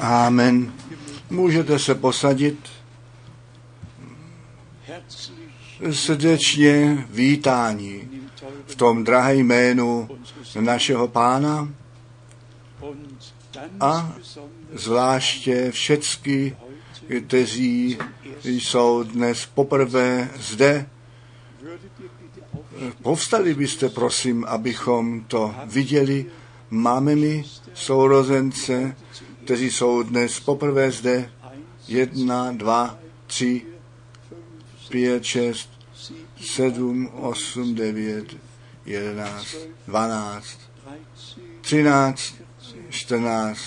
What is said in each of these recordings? Amen. Můžete se posadit. Srdečně vítání v tom drahé jménu našeho Pána a zvláště všecky, kteří jsou dnes poprvé zde. Povstali byste, prosím, abychom to viděli. Máme my sourozence, kteří jsou dnes poprvé zde. 1, 2, 3, 4, 5, 6, 7, 8, 9, 11, 12, 13, 14.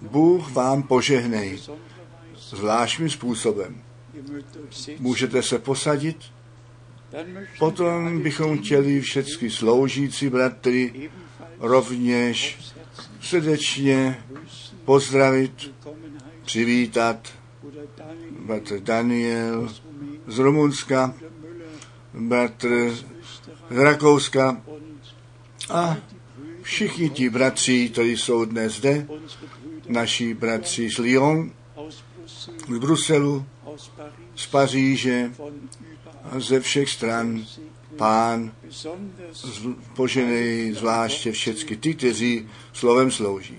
Bůh vám požehnej zvláštním způsobem. Můžete se posadit. Potom bychom chtěli všechny sloužící bratry rovněž srdečně pozdravit, přivítat bratr Daniel z Rumunska, bratr z Rakouska a všichni ti bratři, kteří jsou dnes zde, naši bratři z Lyon, z Bruselu, z Paříže a ze všech stran. Pán poženej zvláště všechny ty, kteří slovem slouží.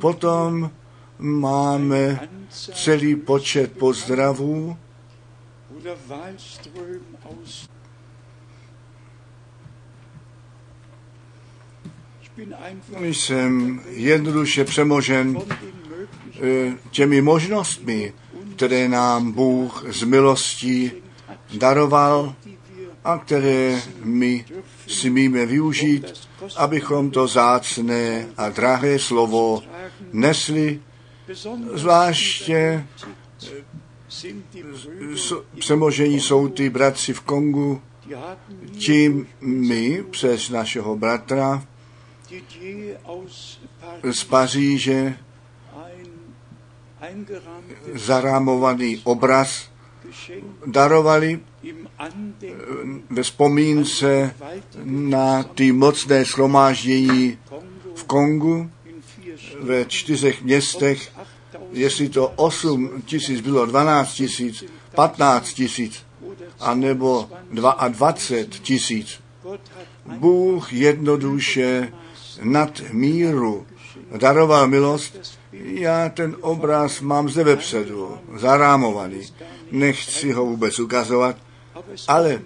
Potom máme celý počet pozdravů. Jsem jednoduše přemožen těmi možnostmi, které nám Bůh z milostí daroval a které my smíme využít, abychom to zácné a drahé slovo nesli. Zvláště přemožení jsou ty bratři v Kongu, tím my přes našeho bratra z Paříže zarámovaný obraz darovali ve vzpomínce na ty mocné shromáždění v Kongu ve 4 městech, jestli to 8 000 bylo, 12 000, 15 000 a nebo 22 000. Bůh jednoduše nad míru daroval milost. Já ten obraz mám zde vepředu, zarámovaný. Nechci ho vůbec ukazovat, ale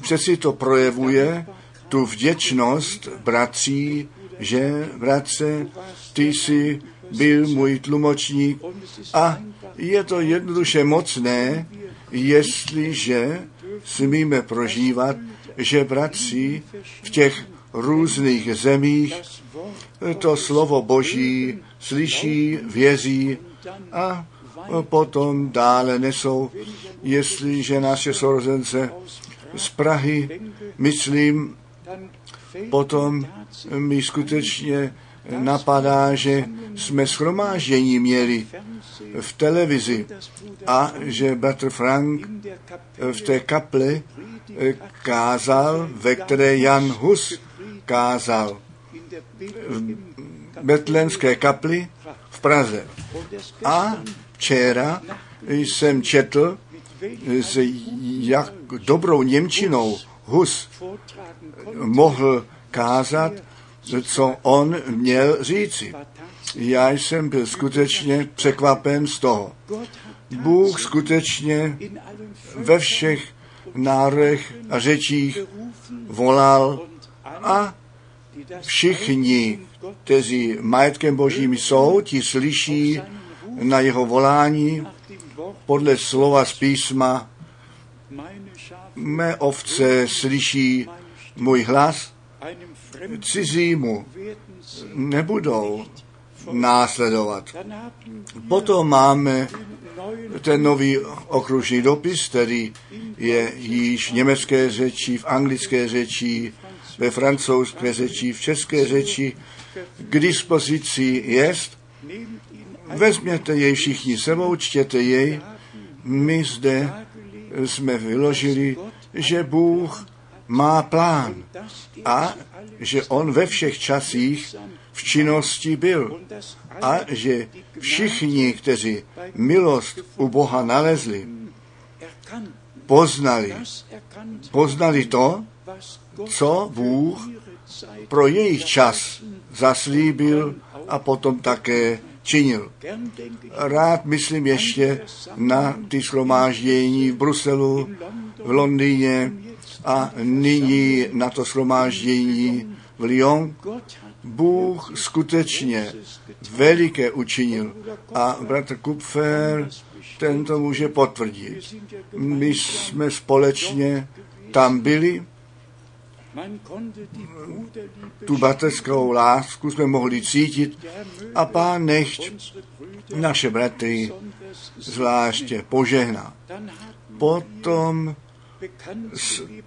přeci to projevuje tu vděčnost bratří, že bratře, ty jsi byl můj tlumočník a je to jednoduše mocné, jestliže smíme prožívat, že bratři v těch různých zemích to slovo Boží slyší, věří a potom dále nesou. Jestliže naše sourozence z Prahy, myslím, potom mi skutečně napadá, že jsme shromáždění měli v televizi a že bratr Frank v té kapli kázal, ve které Jan Hus kázal v Betlémské kapli v Praze. A včera jsem četl s jak dobrou němčinou Hus mohl kázat, co on měl říci. Já jsem byl skutečně překvapen z toho. Bůh skutečně ve všech národech a řečích volal a všichni, kteří majetkem Božím jsou, ti slyší na jeho volání podle slova z písma. Mé ovce slyší můj hlas, cizímu nebudou následovat. Potom máme ten nový okružní dopis, který je již v německé řeči, v anglické řeči, ve francouzské řeči, v české řeči. K dispozici jest. Vezměte jej všichni sebou, čtěte jej. My zde jsme vyložili, že Bůh má plán a že on ve všech časích v činnosti byl a že všichni, kteří milost u Boha nalezli, poznali to, co Bůh pro jejich čas zaslíbil a potom také činil. Rád myslím ještě na ty shromáždění v Bruselu, v Londýně a nyní na to shromáždění v Lyon. Bůh skutečně veliké učinil a bratr Kupfer ten to může potvrdit. My jsme společně tam byli, tu bratrskou lásku jsme mohli cítit a Pán nechť naše bratry zvláště požehná. Potom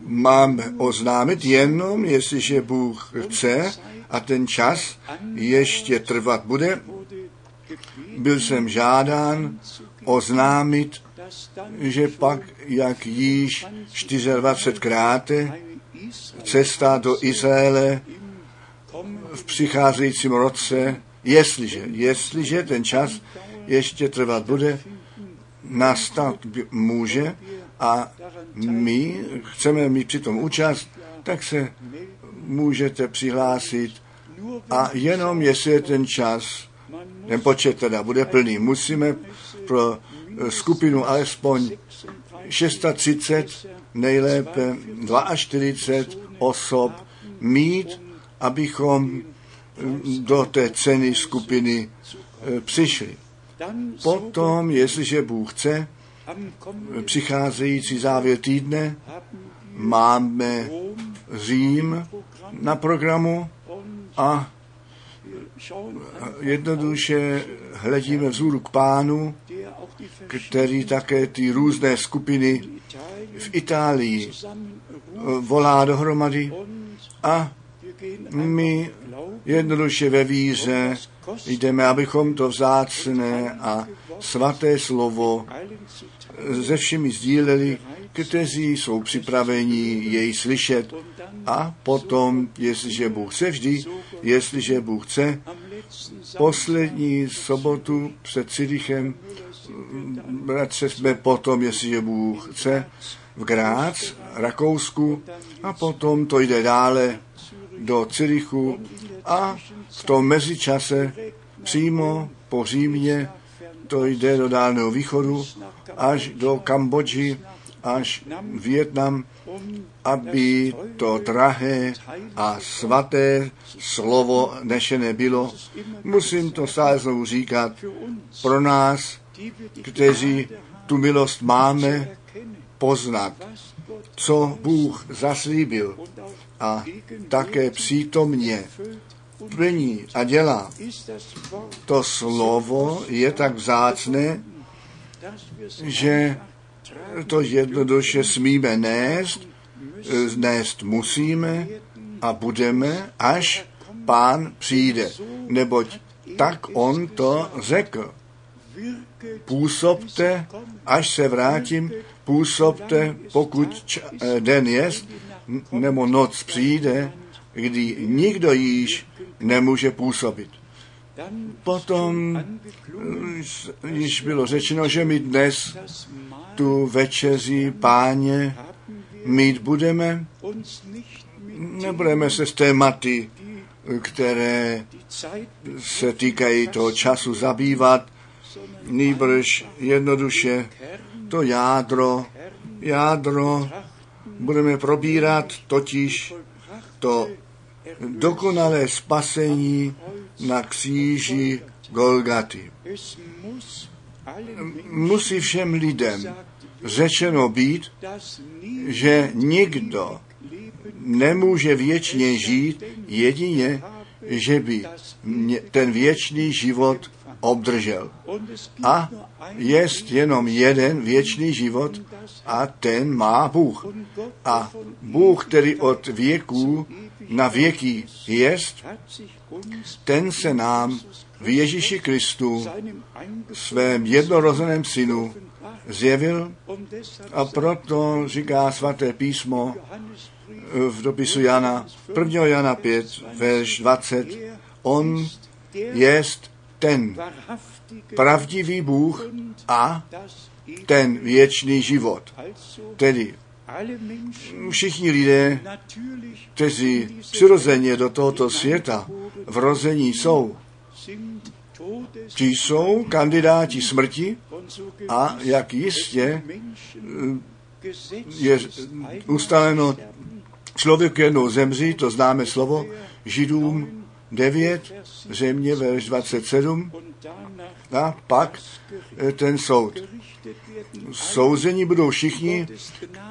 máme oznámit jenom, jestliže Bůh chce a ten čas ještě trvat bude. Byl jsem žádán oznámit, že pak, jak již 24krát cesta do Izraele v přicházejícím roce, jestliže ten čas ještě trvat bude, nastat může, a my chceme mít přitom účast, tak se můžete přihlásit a jenom jestli je ten čas, ten počet teda bude plný. Musíme pro skupinu alespoň 36, nejlépe 42 osob mít, abychom do té ceny skupiny přišli. Potom, jestliže Bůh chce, přicházející závěr týdne máme Řím na programu a jednoduše hledíme vzhůru k Pánu, který také ty různé skupiny v Itálii volá dohromady a my jednoduše ve víře jdeme, abychom to vzácné a svaté slovo se všemi sdíleli, kteří jsou připraveni jej slyšet. A potom, jestliže Bůh chce vždy, jestliže Bůh chce, poslední sobotu před Curychem, bratře, jsme potom, jestliže Bůh chce, v Grác, Rakousku, a potom to jde dále do Curychu a v tom mezičase přímo po Římě to jde do Dálného východu až do Kambodži, až Vietnam, aby to drahé a svaté slovo nešené bylo. Musím to stále znovu říkat. Pro nás, kteří tu milost máme, poznat, co Bůh zaslíbil a také přítomně plní a dělá. To slovo je tak vzácné, že to jednoduše smíme nést musíme a budeme, až Pán přijde, neboť tak on to řekl. Působte, až se vrátím, působte, pokud den jest, nebo noc přijde, kdy nikdo již nemůže působit. Potom již bylo řečeno, že my dnes tu večeři Páně mít budeme. Nebudeme se s tématy, které se týkají toho času, zabývat, nýbrž jednoduše to jádro budeme probírat, totiž to dokonalé spasení na kříži Golgaty. Musí všem lidem řečeno být, že nikdo nemůže věčně žít, jedině, že by ten věčný život obdržel. A jest jenom jeden věčný život a ten má Bůh. A Bůh, který od věků na věky jest, ten se nám v Ježíši Kristu, svém jednorozeném synu, zjevil, a proto říká svaté písmo v dopisu Jana, 1. Jana 5, verš 20, on jest ten pravdivý Bůh a ten věčný život. Tedy všichni lidé, kteří přirozeně do tohoto světa vrození jsou, ti jsou kandidáti smrti a jak jistě je ustaleno, člověk jednou zemří, to známe slovo, Židům 9, Římě verš 27, a pak ten soud. Souzeni budou všichni,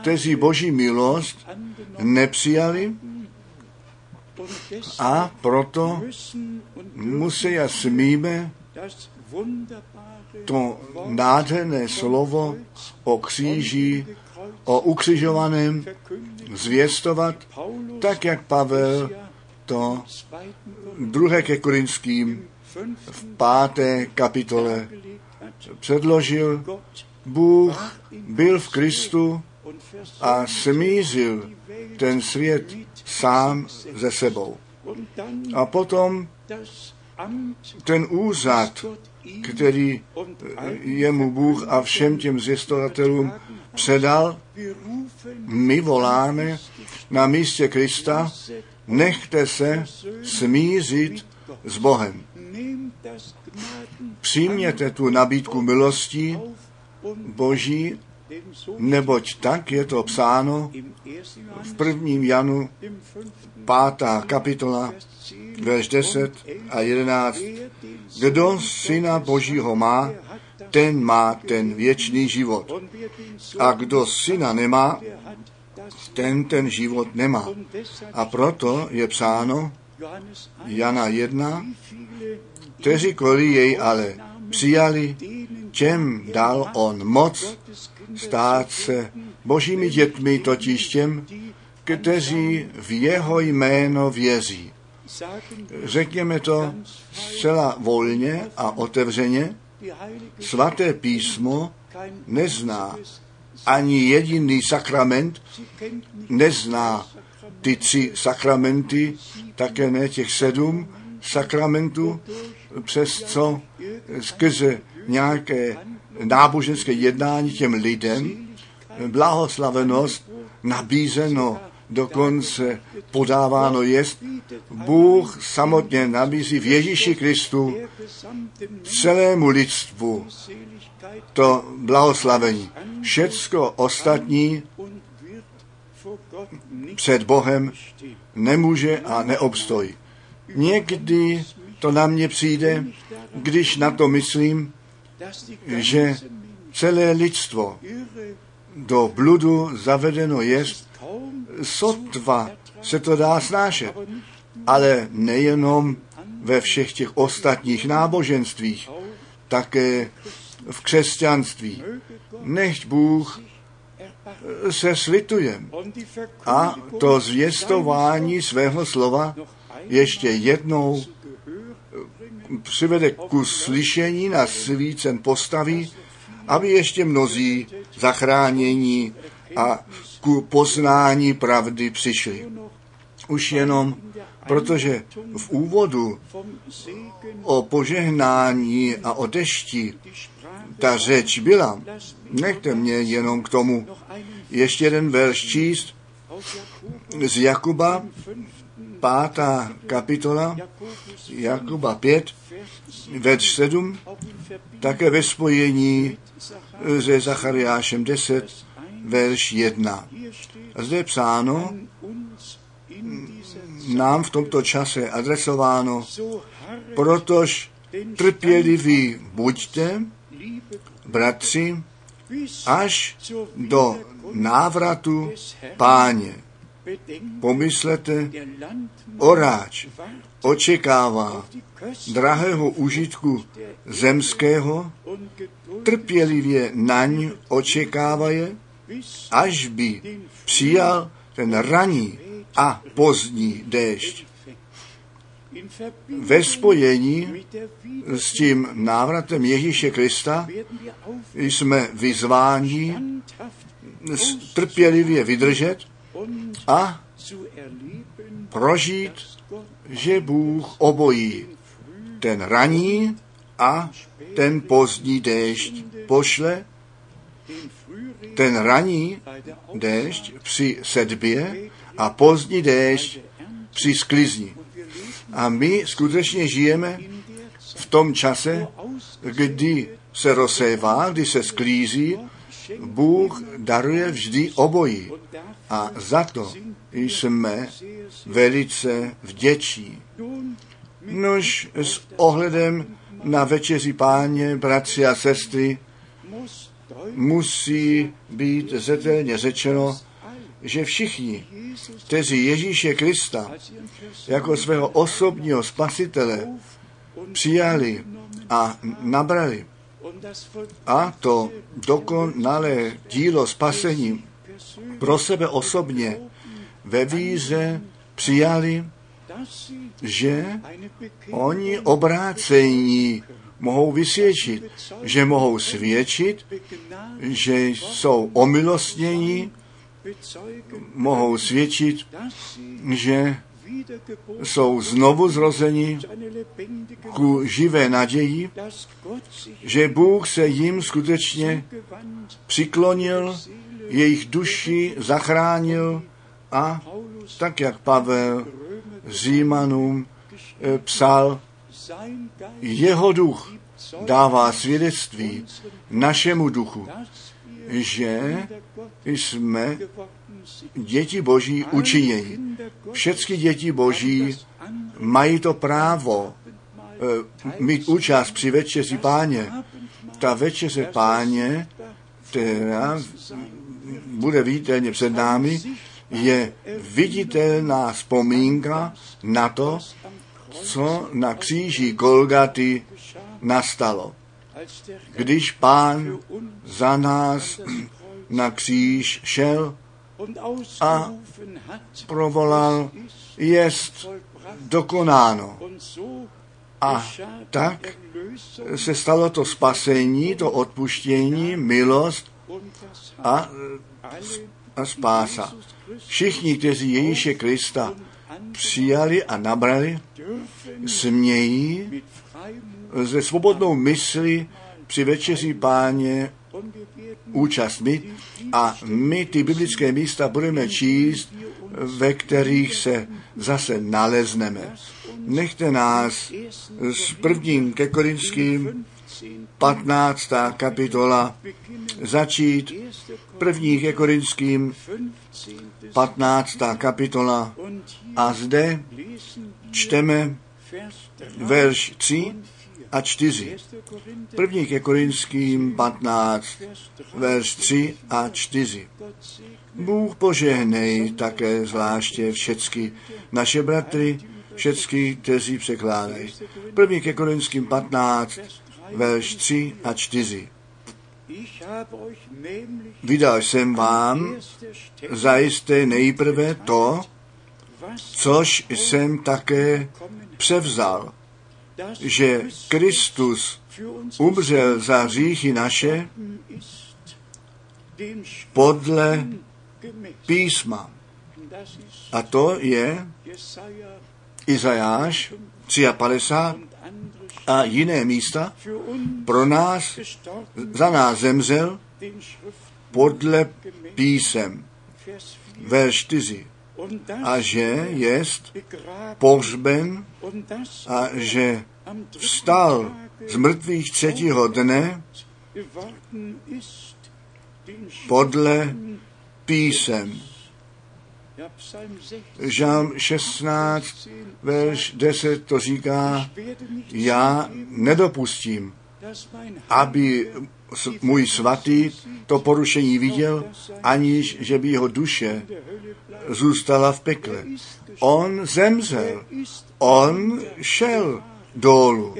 kteří Boží milost nepřijali, a proto musí a smíme to nádherné slovo o kříži, o ukřižovaném zvěstovat, tak jak Pavel to 2. ke Korinským v 5. kapitole předložil. Bůh byl v Kristu a smířil ten svět sám ze sebou. A potom ten úřad, který jemu Bůh a všem těm zvěstovatelům předal, my voláme na místě Krista, nechte se smířit s Bohem. Přijměte tu nabídku milosti Boží neboť tak je to psáno v 1. Janu 5. kapitola, verš 10 a 11. Kdo Syna Božího má ten věčný život. A kdo Syna nemá, ten život nemá. A proto je psáno Jana 1, kteříkoli jej ale přijali, čem dal on moc stát se Božími dětmi, totiž těm, kteří v jeho jméno věří. Řekněme to zcela volně a otevřeně. Svaté písmo nezná ani jediný sakrament, nezná ty 3 sakramenty, také ne těch 7 sakramentů, přes co skrze nějaké náboženské jednání těm lidem blahoslavenost nabízeno, dokonce podáváno jest. Bůh samotně nabízí v Ježíši Kristu celému lidstvu to blahoslavení. Všecko ostatní před Bohem nemůže a neobstojí. Někdy to na mě přijde, když na to myslím, že celé lidstvo do bludu zavedeno jest, sotva se to dá snášet, ale nejenom ve všech těch ostatních náboženstvích, také v křesťanství. Nechť Bůh se svituje a to zvěstování svého slova ještě jednou přivede ku slyšení, na svícen postaví, aby ještě mnozí zachránění a ku poznání pravdy přišli. Už jenom, protože v úvodu o požehnání a o dešti ta řeč byla. Nechte mě jenom k tomu ještě jeden verš číst z Jakuba, 5. kapitola, Jakuba 5, verš 7, také ve spojení se Zachariášem 10, verš 1. Zde je psáno, nám v tomto čase adresováno, protož trpěliví buďte, bratři, až do návratu Páně. Pomyslete, oráč očekává drahého užitku zemského, trpělivě naň očekávaje, až by přijal ten ranní a pozdní déšť. Ve spojení s tím návratem Ježíše Krista jsme vyzváni trpělivě vydržet a prožít, že Bůh obojí, ten ranní a ten pozdní déšť pošle. Ten ranní déšť při sedbě a pozdní déšť při sklizni. A my skutečně žijeme v tom čase, kdy se rozsévá, kdy se sklízí, Bůh daruje vždy obojí. A za to jsme velice vděční. Nož s ohledem na večeři Páně, bratři a sestry, musí být zetelně řečeno, že všichni, kteří Ježíše Krista jako svého osobního spasitele přijali a nabrali, a to dokonalé dílo spasení pro sebe osobně ve víře přijali, že oni obrácení mohou vysvědčit, že mohou svědčit, že jsou omilostnění, mohou svědčit, že jsou znovu zrozeni ku živé naději, že Bůh se jim skutečně přiklonil, jejich duši zachránil a tak, jak Pavel Římanům psal, jeho duch dává svědectví našemu duchu, že jsme děti Boží učiněni. Všechny děti Boží mají to právo mít účast při večeři Páně. Ta večeře Páně, která bude viditelně před námi, je viditelná vzpomínka na to, co na kříži Golgaty nastalo. Když Pán za nás na kříž šel a provolal, jest dokonáno. A tak se stalo to spasení, to odpuštění, milost a spása. Všichni, kteří Ježíše Krista přijali a nabrali, smějí se svobodnou myslí při večeři Páně účastnit a my ty biblické místa budeme číst, ve kterých se zase nalezneme. Nechte nás s prvním ke Korinským 15. kapitola začít. První ke Korinským 15. kapitola a zde čteme verš 3 a 4. První ke Korinským 15, verš 3 a 4. Bůh požehnej také zvláště všechny naše bratry, všechny, kteří překládají. První ke Korinským 15, verš 3 a 4. Vydal jsem vám zajisté nejprve to, což jsem také převzal, že Kristus umřel za hříchy naše podle písma. A to je Izajáš 53 a jiné místa. Pro nás, za nás zemřel podle písem. Verš 4. A že jest pohřben a že vstal z mrtvých třetího dne podle písem. Žalm 16, verš 10 to říká, já nedopustím, aby můj svatý to porušení viděl, aniž že by jeho duše zůstala v pekle. On zemřel, on šel dolů,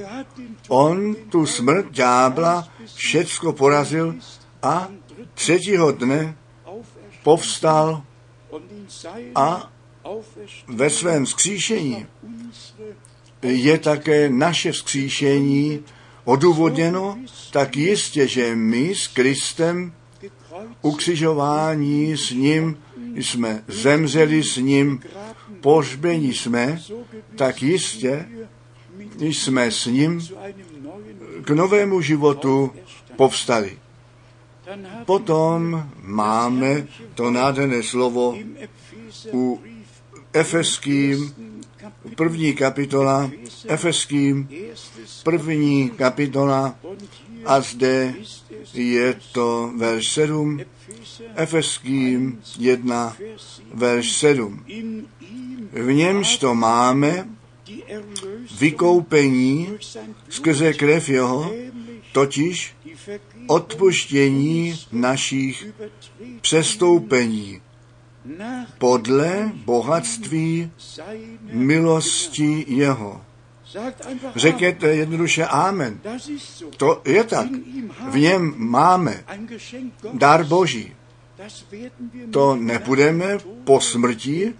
on tu smrt ďábla všecko porazil a třetího dne povstal a ve svém vzkříšení je také naše vzkříšení odůvodněno, tak jistě, že my s Kristem ukřižování s ním jsme, zemřeli s ním, pohřbeni jsme, tak jistě jsme s ním k novému životu povstali. Potom máme to nádherné slovo u Efeským, první kapitola, Efeským, první kapitola a zde je to verš 7, Efeským 1, verš 7. V němž to máme vykoupení skrze krev jeho, totiž odpuštění našich přestoupení podle bohatství milosti jeho. Řekněte jednoduše amen. To je tak. V něm máme dar Boží. To nebudeme po smrti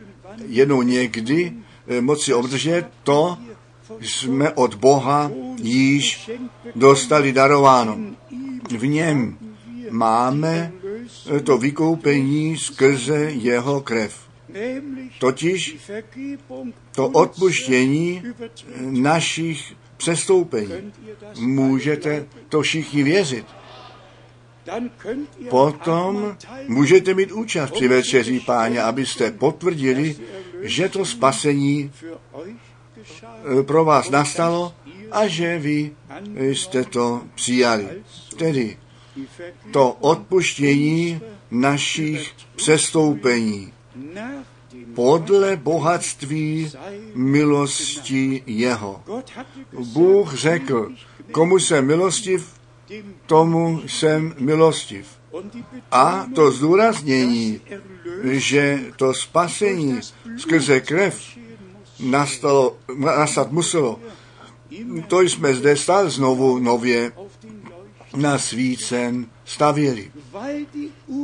jenom někdy moci obdržet, to jsme od Boha již dostali darováno. V něm máme to vykoupení skrze jeho krev. Totiž to odpuštění našich přestoupení. Můžete to všichni věřit. Potom můžete mít účast při večeří Páně, abyste potvrdili, že to spasení pro vás nastalo a že vy jste to přijali. Tedy to odpuštění našich přestoupení podle bohatství milosti jeho. Bůh řekl, komu jsem milostiv, tomu jsem milostiv. A to zdůraznění, že to spasení skrze krev nastat muselo, to jsme zde stále znovu nově nasvícen stavěli.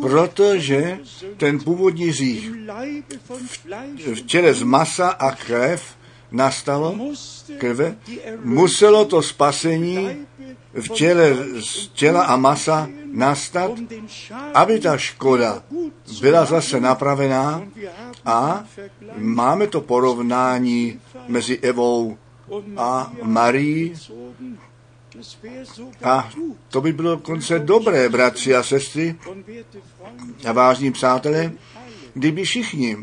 Protože ten původní hřích v těle z masa a krev muselo to spasení v těle z těla a masa nastat, aby ta škoda byla zase napravená, a máme to porovnání mezi Evou a Marií. A to by bylo konce dobré, bratři a sestry a vážní přátelé, kdyby všichni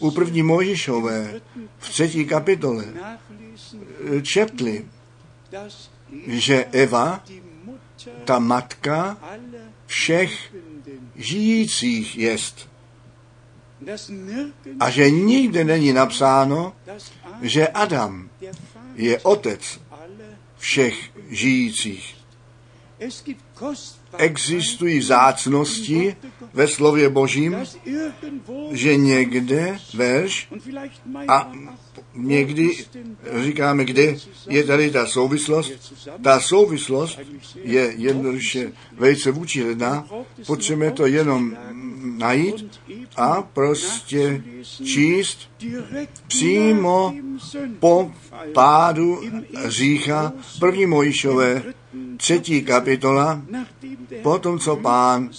u první Mojžíšové v 3. kapitole četli, že Eva, ta matka všech žijících jest. A že nikde není napsáno, že Adam je otec všech žijících. Existují vzácnosti ve slově Božím, že někde verš, a někdy říkáme, kde je tady ta souvislost. Ta souvislost je jednoduše velice vůčihodná, potřebujeme to jenom najít a prostě číst přímo po pádu hřícha, první Mojžíšové 3. kapitola, po tom, co Pán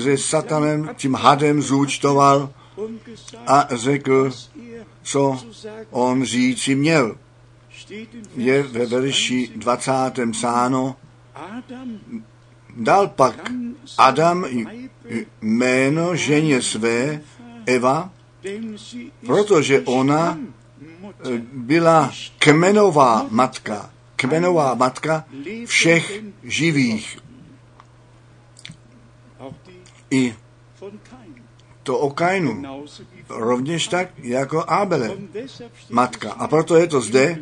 se satanem, tím hadem zúčtoval a řekl, co on říci měl. Je ve verši 20. psáno, dal pak Adam jméno ženě své Eva, protože ona byla kmenová matka všech živých. I to o Kainu, rovněž tak jako Ábele, matka. A proto je to zde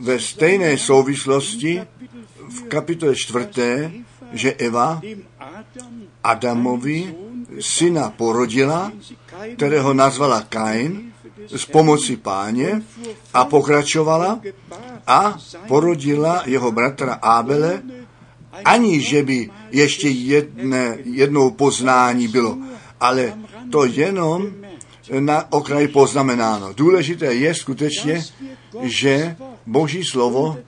ve stejné souvislosti v kapitole 4., že Eva Adamovi syna porodila, kterého nazvala Kain, s pomocí Páně, a pokračovala a porodila jeho bratra Ábele, aniž že by ještě jednou poznání bylo, ale to jenom na okraji poznamenáno. Důležité je skutečně, že Boží slovo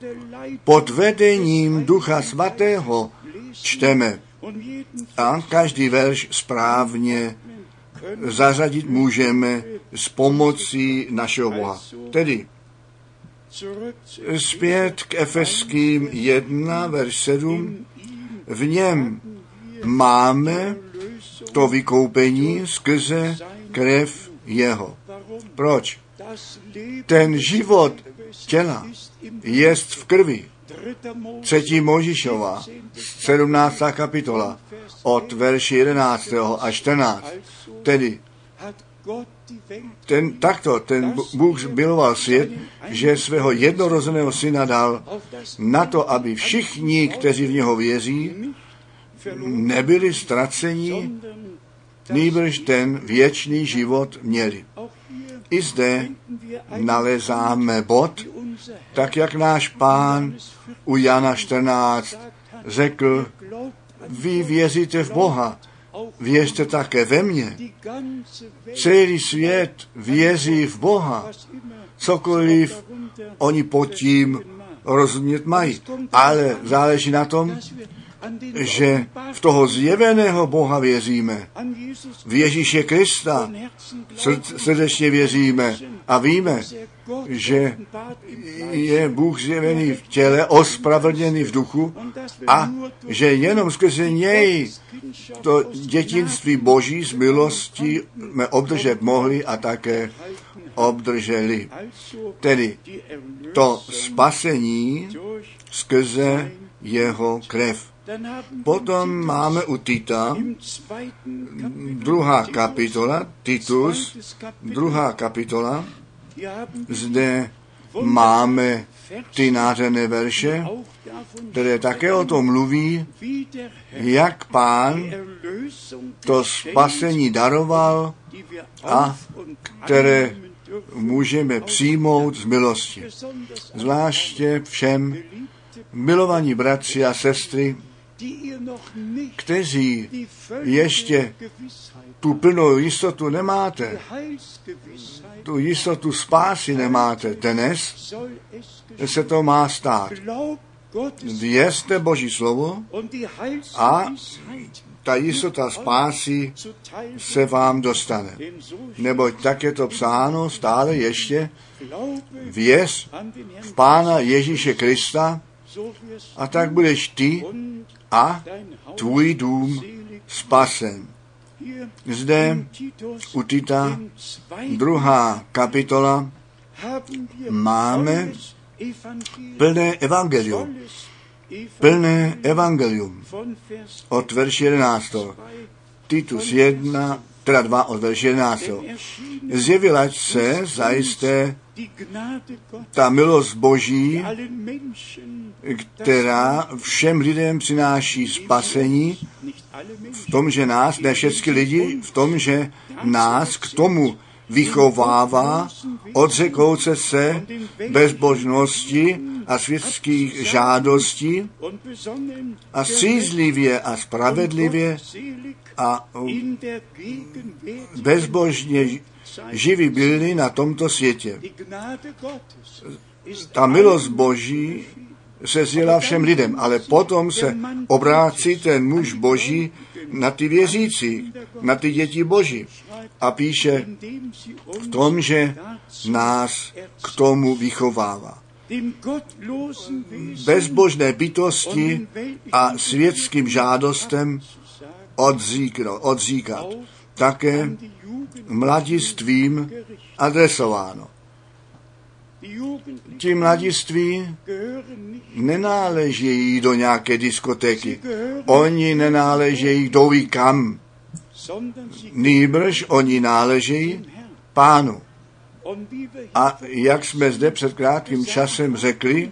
pod vedením Ducha Svatého čteme a každý verš správně zařadit můžeme s pomocí našeho Boha. Tedy zpět k Efeským 1, verš 7. V něm máme to vykoupení skrze krev jeho. Proč? Ten život těla jest v krvi. 3. Mojžíšova, 17. kapitola, od verši 11. a 14. Tedy ten Bůh miloval svět, že svého jednorozeného syna dal na to, aby všichni, kteří v něho věří, nebyli ztraceni, nýbrž ten věčný život měli. I zde nalezáme bod, tak jak náš Pán u Jana 14 řekl, vy věříte v Boha, věřte také ve mně. Celý svět věří v Boha, cokoliv oni pod tím rozumět mají. Ale záleží na tom, že v toho zjeveného Boha věříme. V Ježíše Krista srdečně věříme a víme, že je Bůh zjevený v těle, ospravedlněný v duchu a že jenom skrze něj to dětinství Boží z milosti jsme obdržet mohli a také obdrželi. Tedy to spasení skrze jeho krev. Potom máme u Tita 2. kapitola, Titus 2. kapitola. Zde máme ty nářené verše, které také o tom mluví, jak Pán to spasení daroval a které můžeme přijmout z milosti. Zvláště všem milovaní bratři a sestry, kteří ještě tu plnou jistotu nemáte, tu jistotu spásy nemáte. Dnes se to má stát. Věřte Boží slovo a ta jistota spásy se vám dostane. Neboť tak je to psáno stále ještě. Věř v Pána Ježíše Krista a tak budeš ty a tvůj dům spasen. Zde u Tita 2. kapitola máme plné evangelium od verše 11. Titus 1, teda 2 od verše 11. Zjevila se zajisté ta milost Boží, která všem lidem přináší spasení v tom, že nás, ne všechny lidi, v tom, že nás k tomu vychovává, odřekouce se bezbožnosti a světských žádostí a střízlivě a spravedlivě a bezbožně živí byli na tomto světě. Ta milost Boží se sdělá všem lidem, ale potom se obrácí ten muž Boží na ty věřící, na ty děti Boží a píše v tom, že nás k tomu vychovává. Bezbožné bytosti a světským žádostem odříkat. Také mladistvím adresováno. Ti mladiství nenáležejí do nějaké diskotéky. Oni nenáležejí do kam. Nýbrž oni náležejí Pánu. A jak jsme zde před krátkým časem řekli,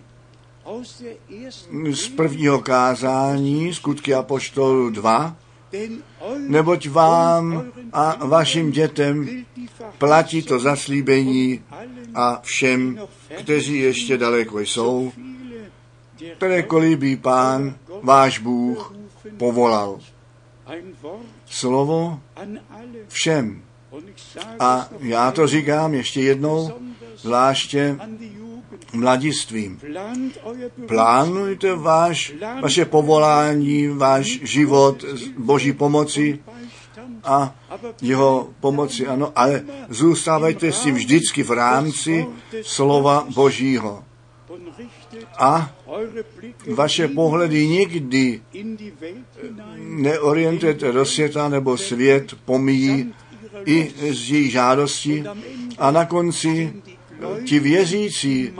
z prvního kázání Skutky apoštolů 2, neboť vám a vašim dětem platí to zaslíbení a všem, kteří ještě daleko jsou, kterékoliv by Pán, váš Bůh, povolal. Slovo všem. A já to říkám ještě jednou, zvláště mladistvím. Plánujte vaše povolání, váš život Boží pomoci a jeho pomoci, ano, ale zůstávajte s tím vždycky v rámci slova Božího. A vaše pohledy nikdy neorientujete do světa, nebo svět pomíjí i z jejich žádostí a na konci ti věřící,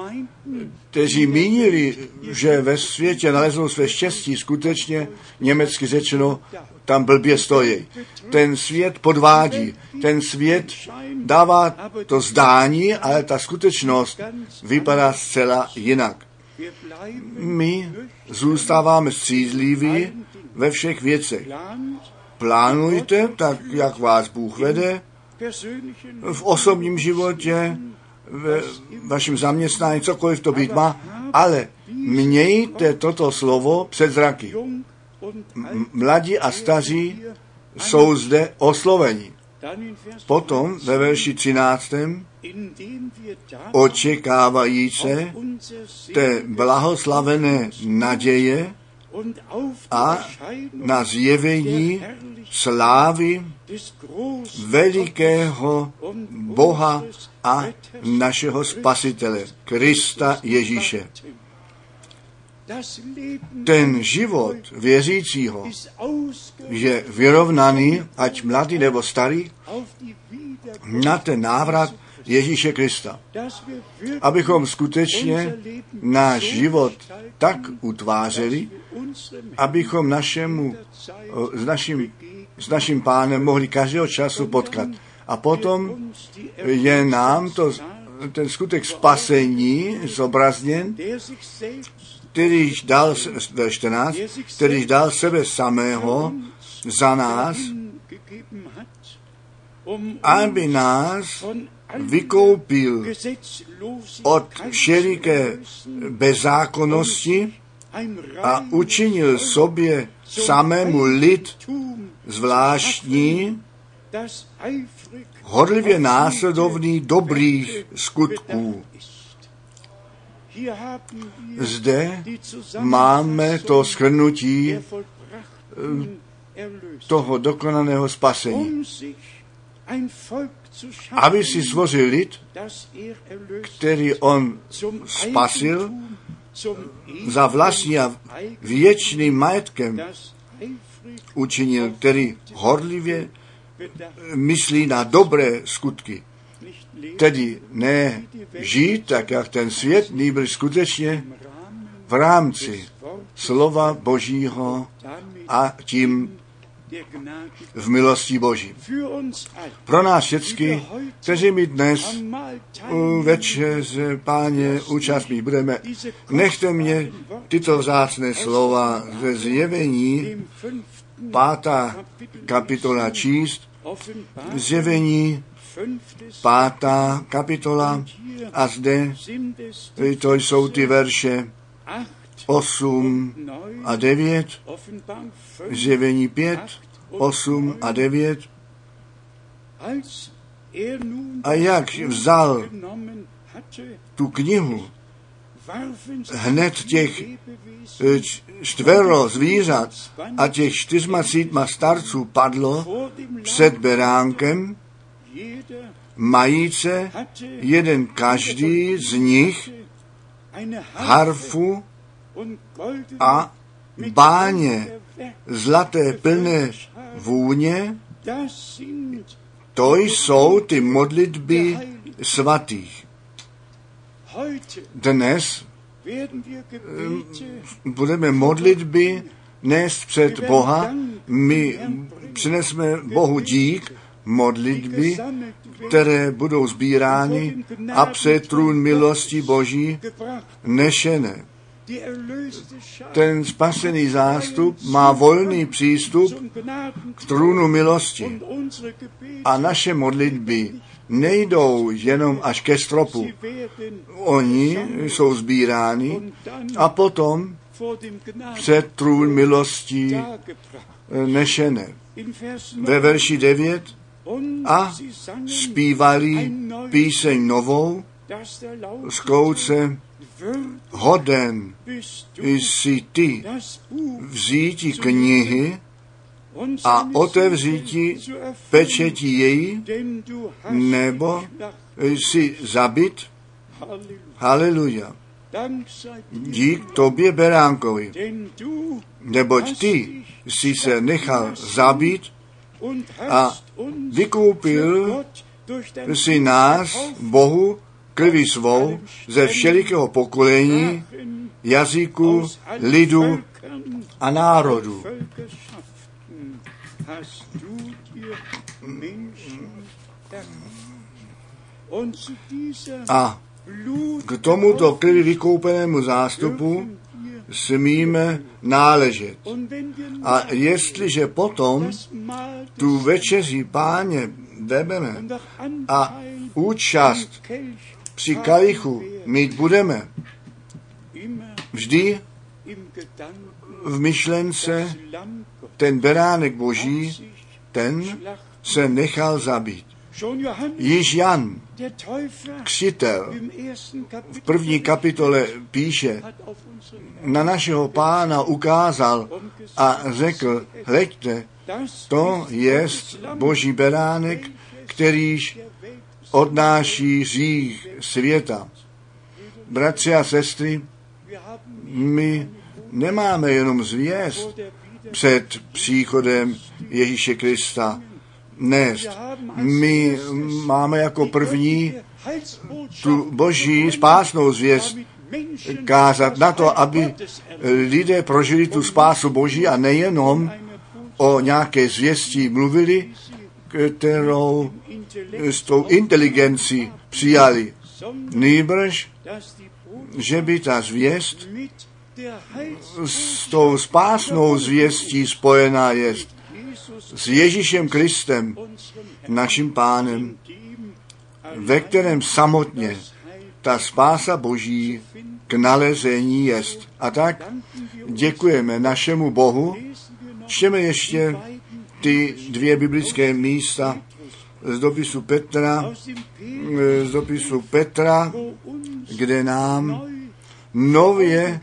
kteří mínili, že ve světě naleznou své štěstí, skutečně německy řečeno, tam blbě stojí. Ten svět podvádí, ten svět dává to zdání, ale ta skutečnost vypadá zcela jinak. My zůstáváme střízliví ve všech věcech. Plánujte tak, jak vás Bůh vede, v osobním životě, v vašem zaměstnání, cokoliv to být má, ale mějte toto slovo před zraky. Mladí a staří jsou zde osloveni. Potom ve verši 13. očekávajíce té blahoslavené naděje a na zjevení slávy velikého Boha a našeho Spasitele, Krista Ježíše. Ten život věřícího je vyrovnaný, ať mladý nebo starý, na ten návrat Ježíše Krista. Abychom skutečně náš život tak utvářeli, abychom s naším Pánem mohli každého času potkat. A potom je nám ten skutek spasení zobrazněn, kterýž dal, 14, kterýž dal sebe samého za nás, aby nás vykoupil od všeliké bezzákonnosti a učinil sobě samému lid zvláštní, horlivě následovný dobrých skutků. Zde máme to shrnutí toho dokonaného spasení. Aby si stvořil lid, který on spasil, za vlastní a věčným majetkem učinil, který horlivě myslí na dobré skutky. Tedy ne žít tak, jak ten svět, nýbrž skutečně v rámci slova Božího a tím v milosti Boží. Pro nás všechny, kteří my dnes večeře, Páně, účastní budeme, nechte mě tyto vzácné slova ze Zjevení, 5. kapitola číst, Zjevení, 5. kapitola, a zde to jsou ty verše 8 a 9, Zjevení 5, 8 a 9. A jak vzal tu knihu, hned těch 4 zvířat a těch 24 starců padlo před beránkem, majíce jeden každý z nich harfu a báně zlaté plné vůně, to jsou ty modlitby svatých. Dnes budeme modlitby nést před Boha, my přinesme Bohu dík, modlitby, které budou sbírány a před trůn milosti Boží nešené. Ten spasený zástup má volný přístup k trůnu milosti a naše modlitby nejdou jenom až ke stropu. Oni jsou sbíráni a potom před trůn milosti nešené. Ve verši 9 a zpívali píseň novou z kouce, hoden jsi ty vzíti knihy a otevříti pečetí její, nebo jsi zabit. Haleluja. Dík tobě, beránkovi, neboť ty jsi se nechal zabít a vykoupil si nás, Bohu, krví svou ze všelikého pokolení, jazyku, lidu a národu. A k tomuto krví vykoupenému zástupu smíme náležet. A jestliže potom tu večeři Páně jdeme a účast při kalichu mít budeme, vždy v myšlence ten beránek Boží, ten se nechal zabít. Již Jan, křtitel, v 1. kapitole píše, na našeho Pána ukázal a řekl, hleďte, to je Boží beránek, kterýž odnáší hřích světa. Bratři a sestry, my nemáme jenom zvěst před příchodem Ježíše Krista nést. My máme jako první tu boží spásnou zvěst kázat na to, aby lidé prožili tu spásu boží a nejenom o nějaké zvěstí mluvili, kterou s tou inteligencí přijali. Nýbrž, že by ta zvěst s tou spásnou zvěstí spojená jest s Ježíšem Kristem, naším pánem, ve kterém samotně ta spása boží k nalezení jest. A tak děkujeme našemu Bohu. Čteme ještě ty dvě biblické místa z dopisu Petra, kde nám nově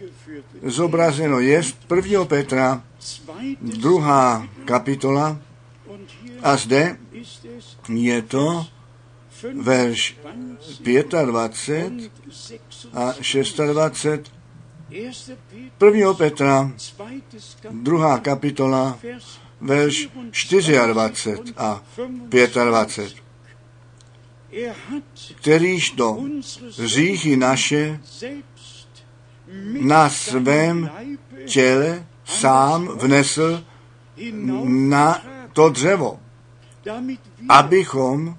zobrazeno jest 1. Petra, 2. kapitola, a zde je to verš 25 a 26. 1. Petra, 2. kapitola, verš 24 a 25. Kterýž to hříchy naše na svém těle sám vnesl na to dřevo, abychom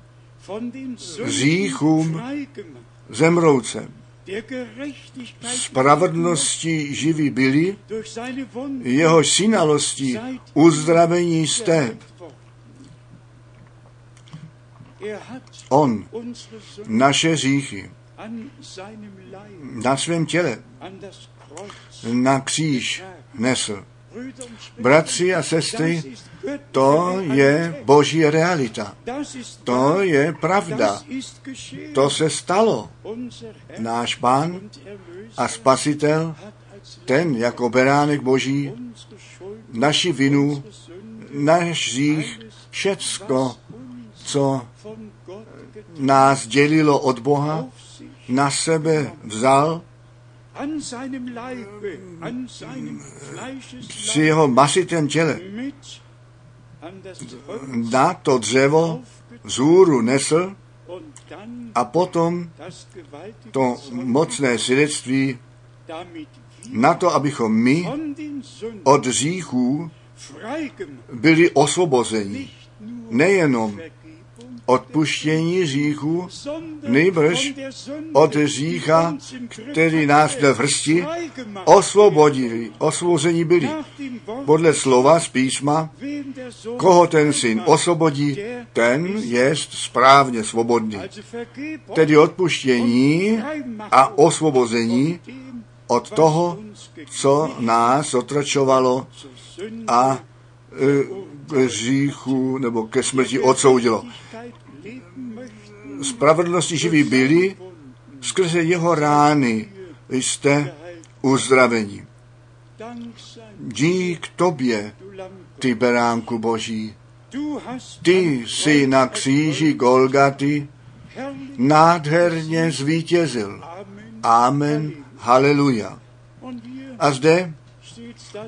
hříchům zemroucem spravedlnosti živí byli, jeho synalostí uzdravení jste. On naše hříchy na svém těle na kříž nesl. Bratři a sestry, to je boží realita. To je pravda. To se stalo. Náš Pán a Spasitel, ten jako beránek boží, naši vinu, náš hřích, všecko, co nás dělilo od Boha, na sebe vzal. Při jeho masitém těle na to dřevo vzhůru nesl a potom to mocné svědectví na to, abychom my od hříchů byli osvobozeni. Nejenom odpuštění hříchů, nýbrž od hřícha, který nás ve hrsti osvobodili, osvobození byli. Podle slova z písma, koho ten syn osvobodí, ten jest správně svobodný. Tedy odpuštění a osvobození od toho, co nás otračovalo a hříchu nebo ke smrti odsoudilo. Spravedlnosti živí byli, skrze jeho rány jste uzdraveni. Dík tobě, ty beránku boží, ty jsi na kříži Golgaty nádherně zvítězil. Amen, haleluja. A zde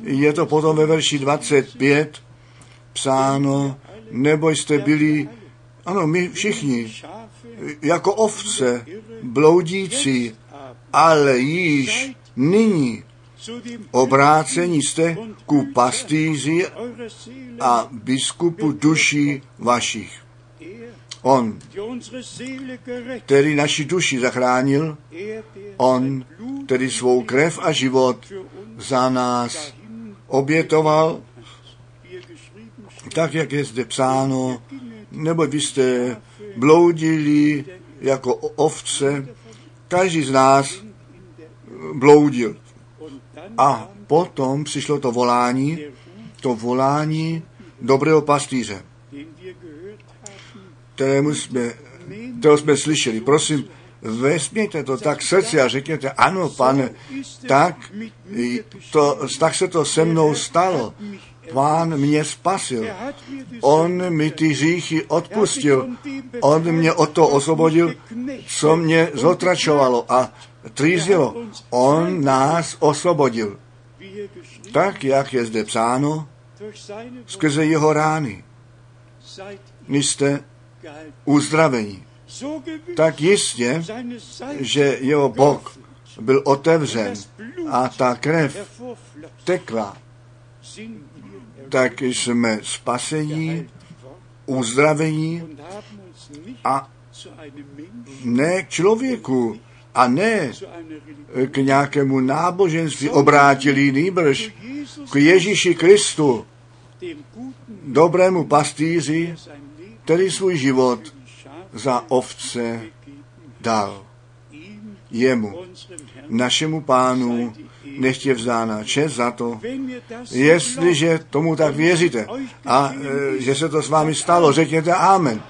je to potom ve verši 25 psáno, nebo jste byli, ano, my všichni, jako ovce bloudící, ale již nyní obrácení jste ku pastýři a biskupu duší vašich. On, který naši duši zachránil, on, který svou krev a život za nás obětoval, tak, jak je zde psáno, nebo vy jste bloudili jako ovce, každý z nás bloudil. A potom přišlo to volání dobrého pastýře, kterého jsme slyšeli. Prosím, vezměte to tak srdci a řekněte, ano, pane, tak se to se mnou stalo. Pán mě spasil. On mi ty hříchy odpustil. On mě od toho osvobodil, co mě zotračovalo a trýzilo. On nás osvobodil. Tak, jak je zde psáno, skrze jeho rány jste uzdraveni. tak jistě, že jeho bok byl otevřen a ta krev tekla, tak jsme spasení, uzdravení a ne k člověku a ne k nějakému náboženství obrátili, nýbrž k Ježíši Kristu, dobrému pastýři, který svůj život za ovce dal. Jemu, našemu Pánu, nechť je vzdána čest za to, jestliže tomu tak věříte a že se to s vámi stalo, řekněte amen.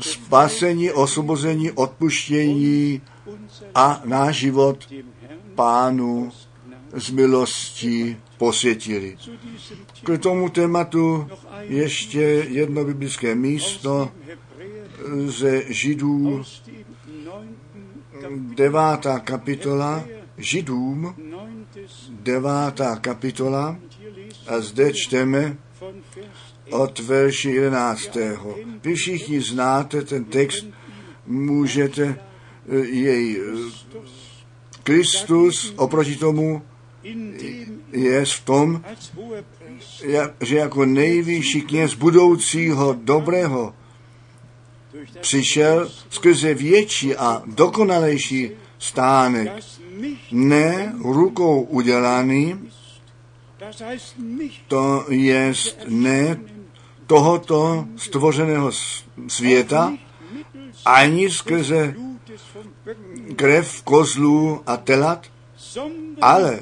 Spasení, osvobození, odpuštění a náš život Pánu z milostí posvětili. K tomu tématu ještě jedno biblické místo ze Židů, 9. kapitola, Židům, 9. kapitola, a zde čteme od verši 11. Vy všichni znáte ten text, můžete jej. Kristus oproti tomu je v tom, že jako nejvyšší kněz budoucího dobrého přišel skrze větší a dokonalejší stánek, ne rukou udělaný, to jest ne tohoto stvořeného světa, ani skrze krev kozlů a telat, ale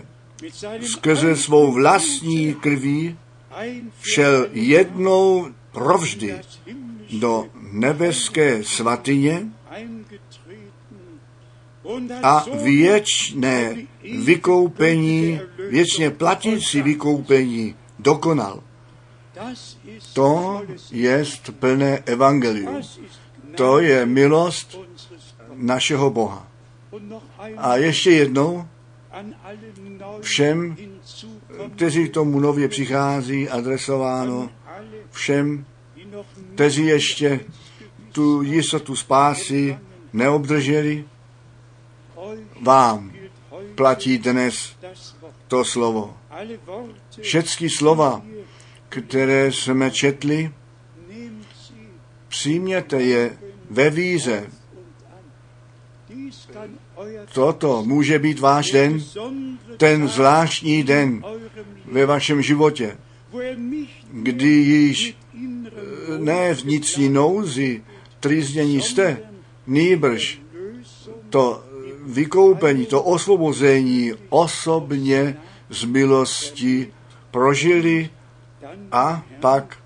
skrze svou vlastní krví šel jednou provždy do nebeské svatyně a věčné vykoupení, věčně platící vykoupení dokonal. To je plné evangelium. To je milost našeho Boha. A ještě jednou všem, kteří k tomu nově přichází, adresováno všem, kteří ještě tu jistotu spásy neobdrželi, vám platí dnes to slovo. Všechny slova, které jsme četli, přijměte je ve víře. Toto může být váš den, ten zvláštní den ve vašem životě, kdy již ne v vnitřní nouzi trýznění jste, nýbrž to vykoupení, to osvobození osobně z milosti prožili a pak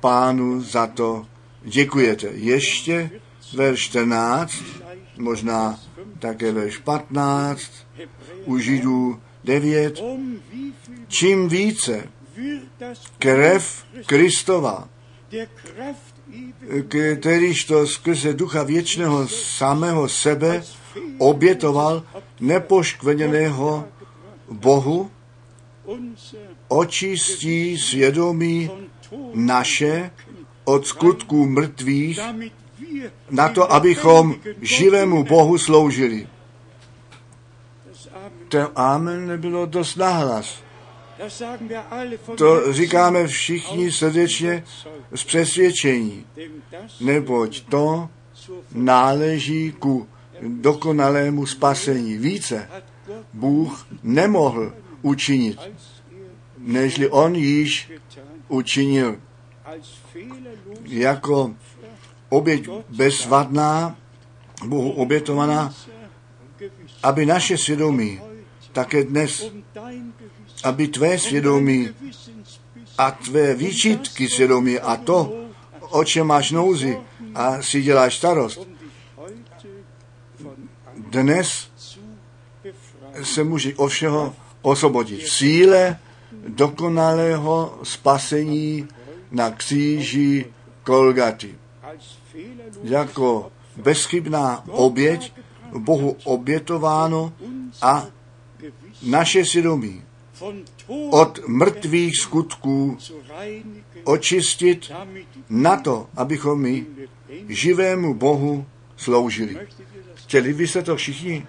Pánu za to děkujete. Ještě verš 14, možná také verš 15, u Židů 9, čím více krev Kristova, kterýž to skrze ducha věčného samého sebe obětoval nepoškvrněného Bohu, očistí svědomí naše od skutků mrtvých na to, abychom živému Bohu sloužili. To amen nebylo dost nahlas. To říkáme všichni srdečně z přesvědčení, neboť to náleží ku dokonalému spasení. Více Bůh nemohl učinit, nežli on již učinil. Jako oběť bezvadná, Bohu obětovaná, aby naše svědomí také dnes, aby tvé svědomí a tvé výčitky svědomí a to, o čem máš nouzi a si děláš starost, dnes se může od všeho osvobodit. V síle dokonalého spasení na kříži Golgaty. Jako bezchybná oběť Bohu obětováno a naše svědomí od mrtvých skutků očistit na to, abychom my živému Bohu sloužili. Chtěli byste to všichni?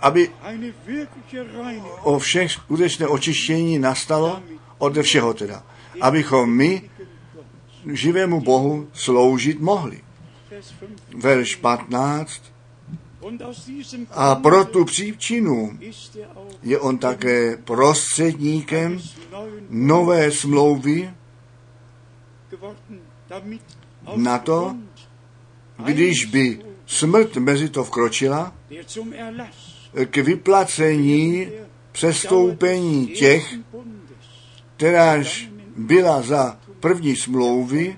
Aby o všech skutečné očištění nastalo, ode všeho teda, abychom my živému Bohu sloužit mohli. Verš 15. A pro tu příčinu je on také prostředníkem nové smlouvy na to, když by smrt mezi to vkročila, k vyplacení přestoupení těch, kteráž byla za první smlouvy,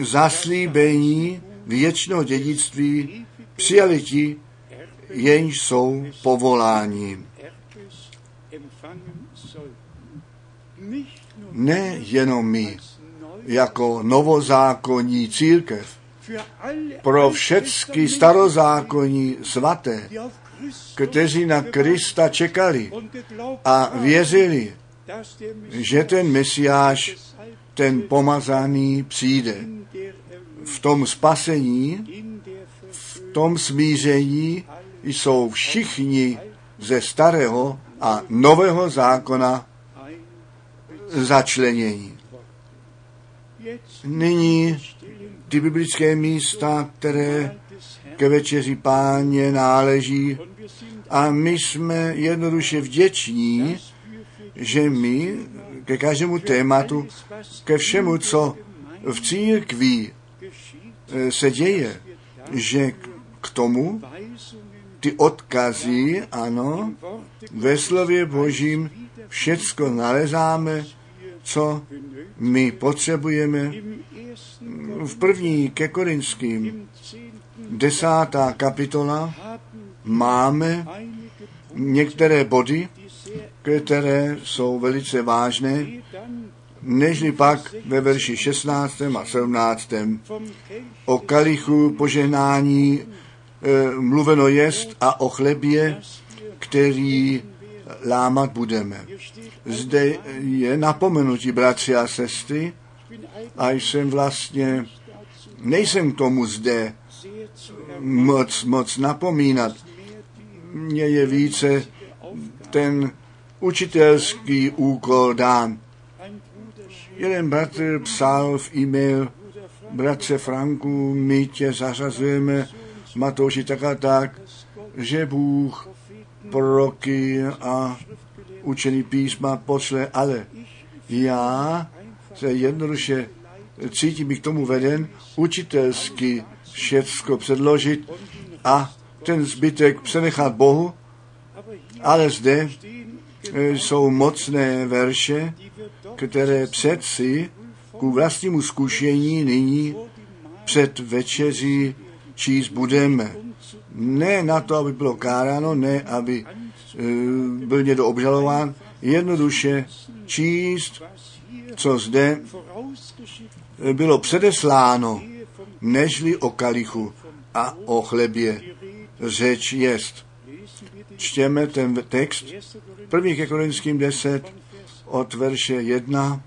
zaslíbení věčného dědictví přijali ti, jenž jsou povoláni. Ne jenom my, jako novozákonní církev, pro všechny starozákonní svaté, kteří na Krista čekali a věřili, že ten Mesiáš, ten pomazaný přijde. V tom spasení, v tom smíření jsou všichni ze starého a nového zákona začlenění. Nyní ty biblické místa, které ke večeři Páně náleží, a my jsme jednoduše vděční, že my ke každému tématu, ke všemu, co v církvi se děje, že k tomu ty odkazy, ano, ve slově Božím všecko nalezáme, co my potřebujeme. V první ke Korinským 10. kapitola máme některé body, které jsou velice vážné, nežli pak ve verši 16. a 17. o kalichu požehnání mluveno jest a o chlebě, který lámat budeme. Zde je napomenutí, bratři a sestry, a jsem vlastně, nejsem k tomu zde moc napomínat. Mně je více ten učitelský úkol dán. Jeden bratr psal v e-mail: bratře Franku, my tě zařazujeme Matouši tak a tak, že Bůh proroky a učení písma pošle, ale já se jednoduše cítím k tomu veden učitelsky všecko předložit a ten zbytek přenechat Bohu, ale zde jsou mocné verše, které přeci ku vlastnímu zkušení nyní před večeří číst budeme. Ne na to, aby bylo káráno, ne aby byl někdo obžalován, jednoduše číst, co zde bylo předesláno, nežli o kalichu a o chlebě řeč jest. Čtěme ten text, 1. ke Korinským 10, od verše 1.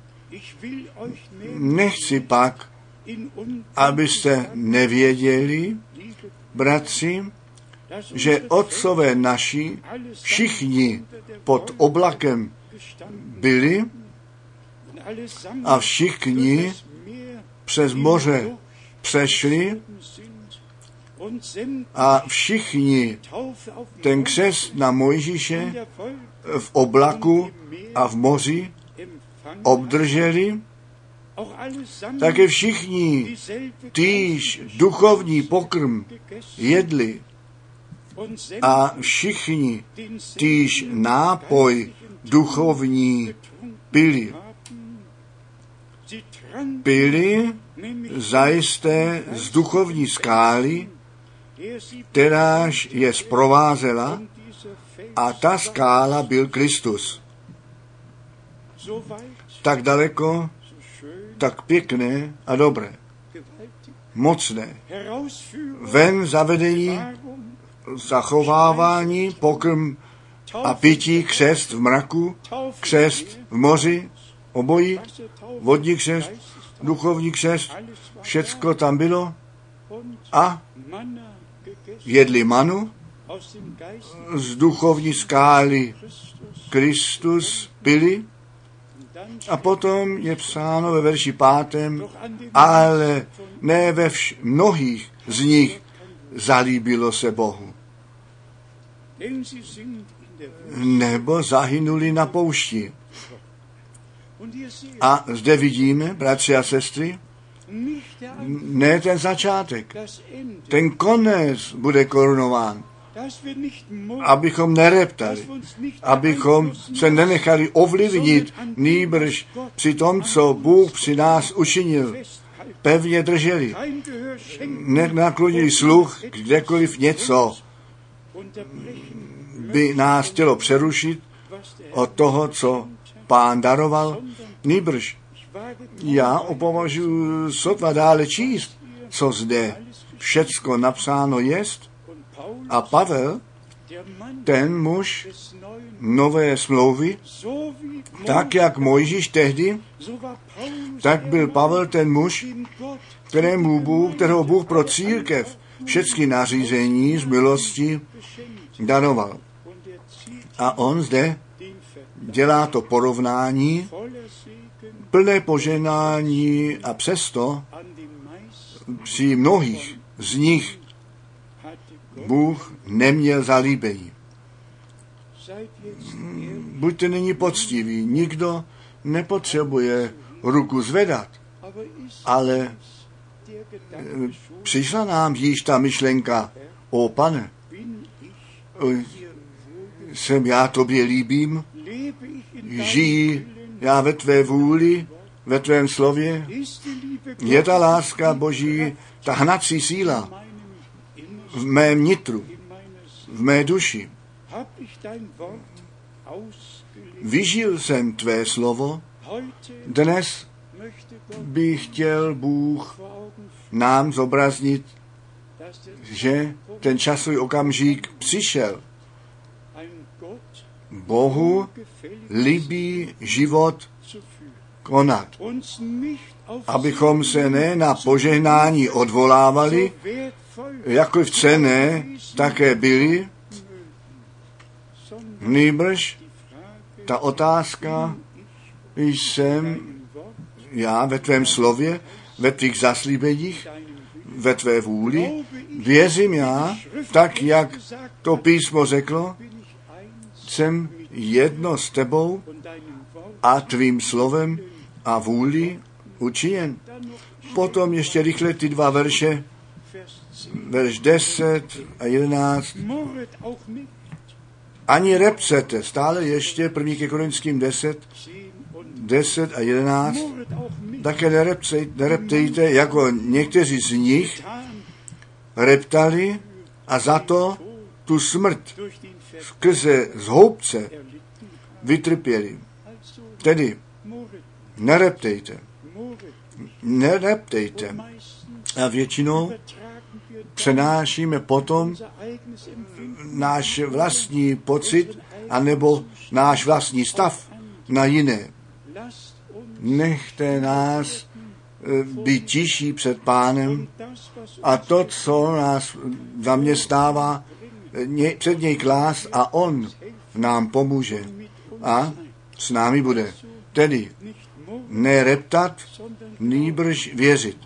Nechci pak, abyste nevěděli, bratři, že otcové naši všichni pod oblakem byli a všichni přes moře přešli a všichni ten křest na Mojžíše v oblaku a v moři obdrželi, také všichni týž duchovní pokrm jedli a všichni týž nápoj duchovní pili. Pili zajisté z duchovní skály, kteráž je zprovázela, a ta skála byl Kristus. Tak daleko, tak pěkné a dobré, mocné. Ven zavedení, zachovávání, pokrm a pití, křest v mraku, křest v moři, Obojí, vodní křest, duchovní křest, všecko tam bylo a jedli manu z duchovní skály Kristus pili a potom je psáno ve verši 5, ale ne ve mnohých z nich zalíbilo se Bohu. Nebo zahynuli na poušti. A zde vidíme, bratři a sestry, ne ten začátek, ten konec bude korunován. Abychom nereptali, abychom se nenechali ovlivnit, nýbrž při tom, co Bůh při nás učinil, pevně drželi, nenaklonili sluch kdekoliv něco, by nás chtělo přerušit od toho, co Pán daroval, nýbrž. Já opovažuji sotva dále číst, co zde všecko napsáno jest. A Pavel, ten muž nové smlouvy, tak jak Mojžíš tehdy, tak byl Pavel ten muž, kterého Bůh pro církev všechny nařízení z milosti daroval. A on zde dělá to porovnání, plné poženání a přesto při mnohých z nich Bůh neměl zalíbení. Buďte nyní poctiví, nikdo nepotřebuje ruku zvedat, ale přišla nám již ta myšlenka, o Pane, jsem já tobě líbím, žij já ve tvé vůli, ve tvém slově. Je ta láska Boží, ta hnací síla v mém nitru, v mé duši. Vyžil jsem tvé slovo. Dnes by chtěl Bůh nám zobraznit, že ten časový okamžik přišel. Bohu líbí život konat. Abychom se ne na požehnání odvolávali, jakkoliv cenné také byly, nýbrž ta otázka, jsem já ve tvém slově, ve tvých zaslíbeních, ve tvé vůli, věřím já, tak jak to písmo řeklo, jsem jedno s tebou a tvým slovem a vůli učiněn. Potom ještě rychle ty 2 verše, verš 10 a 11. Ani repcete, stále ještě, 1. ke Korinským 10 a 11. Také nereptejte, jako někteří z nich reptali a za to tu smrt skrze zhoubce vytrpěli. Tedy nereptejte. A většinou přenášíme potom náš vlastní pocit anebo náš vlastní stav na jiné. Nechte nás být tiší před Pánem a to, co nás zaměstnává, před něj klás a on nám pomůže a s námi bude. Tedy ne reptat, nýbrž věřit.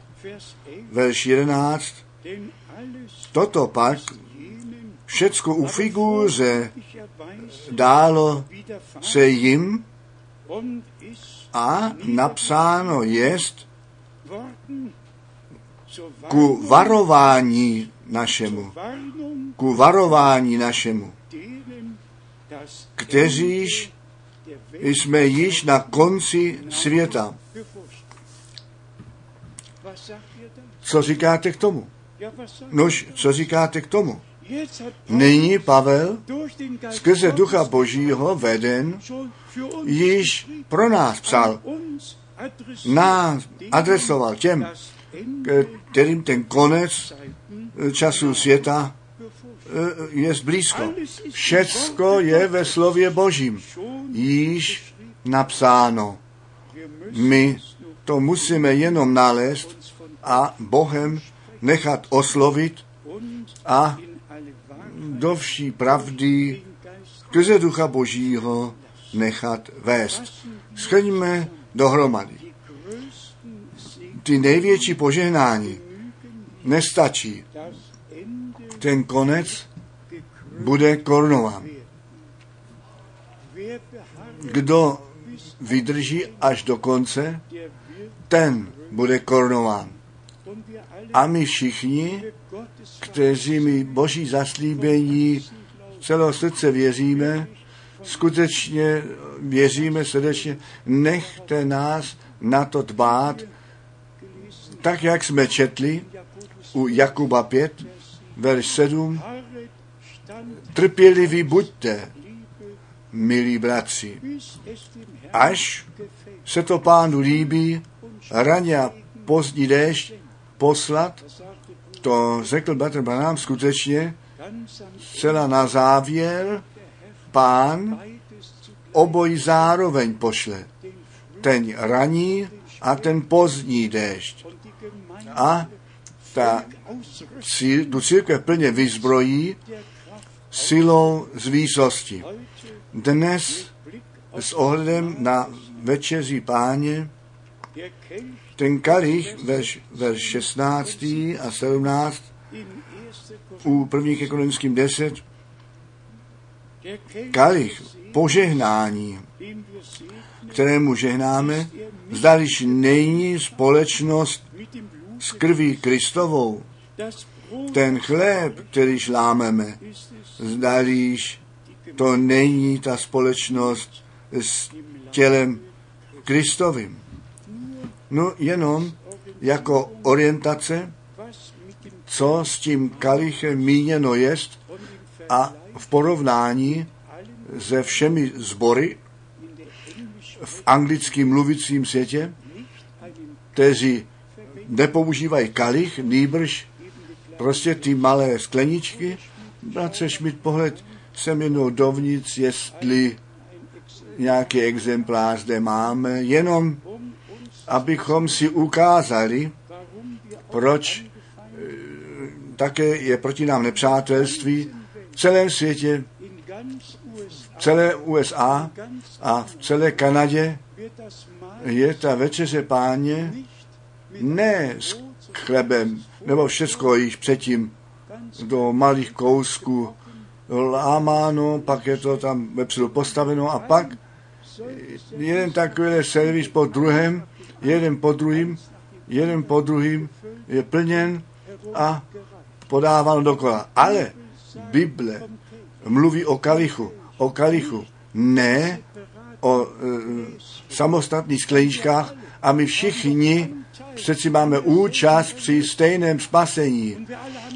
Verš 11. Toto pak všecko u figuře dálo se jim a napsáno jest ku varování našemu, kteříž jsme již na konci světa. Co říkáte k tomu? Nyní Pavel skrze Ducha Božího veden již pro nás psal, nás adresoval těm, kterým ten konec času světa je blízko. Všecko je ve slově Božím již napsáno. My to musíme jenom nalézt a Bohem nechat oslovit a do vší pravdy skrze Ducha Božího nechat vést. Shrňme dohromady. Ty největší požehnání nestačí. Ten konec bude korunován. Kdo vydrží až do konce, ten bude korunován. A my všichni, kteří mi Boží zaslíbení celého srdce věříme, skutečně věříme srdečně, nechte nás na to dbát, tak jak jsme četli u Jakuba 5, verš 7, trpěliví buďte, milí bratři, až se to Pánu líbí, raně a pozdní déšť poslat, to řekl bratr Branham skutečně, zcela na závěr, Pán obojí zároveň pošle, ten raní a ten pozdní déšť. A tu církev plně vyzbrojí silou z výsosti. Dnes s ohledem na večeří Páně, ten kalich verš 16 a 17 u prvních ke Korinským 10, kalich požehnání, kterému žehnáme, zdališ není společnost s krví Kristovou. Ten chléb, kterýž lámeme, zdališ to není ta společnost s tělem Kristovým. No jenom jako orientace, co s tím kalichem míněno jest a v porovnání se všemi sbory v anglickým mluvícím světě, kteří nepoužívají kalich, nýbrž prostě ty malé skleničky. Bratře mít pohled sem jenom dovnitř, jestli nějaký exemplář zde máme, jenom abychom si ukázali, proč také je proti nám nepřátelství v celém světě, v celé USA a v celé Kanadě je ta večeře Páně ne s chlebem, nebo všechno již předtím do malých kousků lámáno, pak je to tam vepředu postaveno a pak jeden takový servis po druhém, jeden po druhým je plněn a podáván dokola. Ale Bible mluví o kalichu, ne o samostatných skleničkách a my všichni přeci máme účast při stejném spasení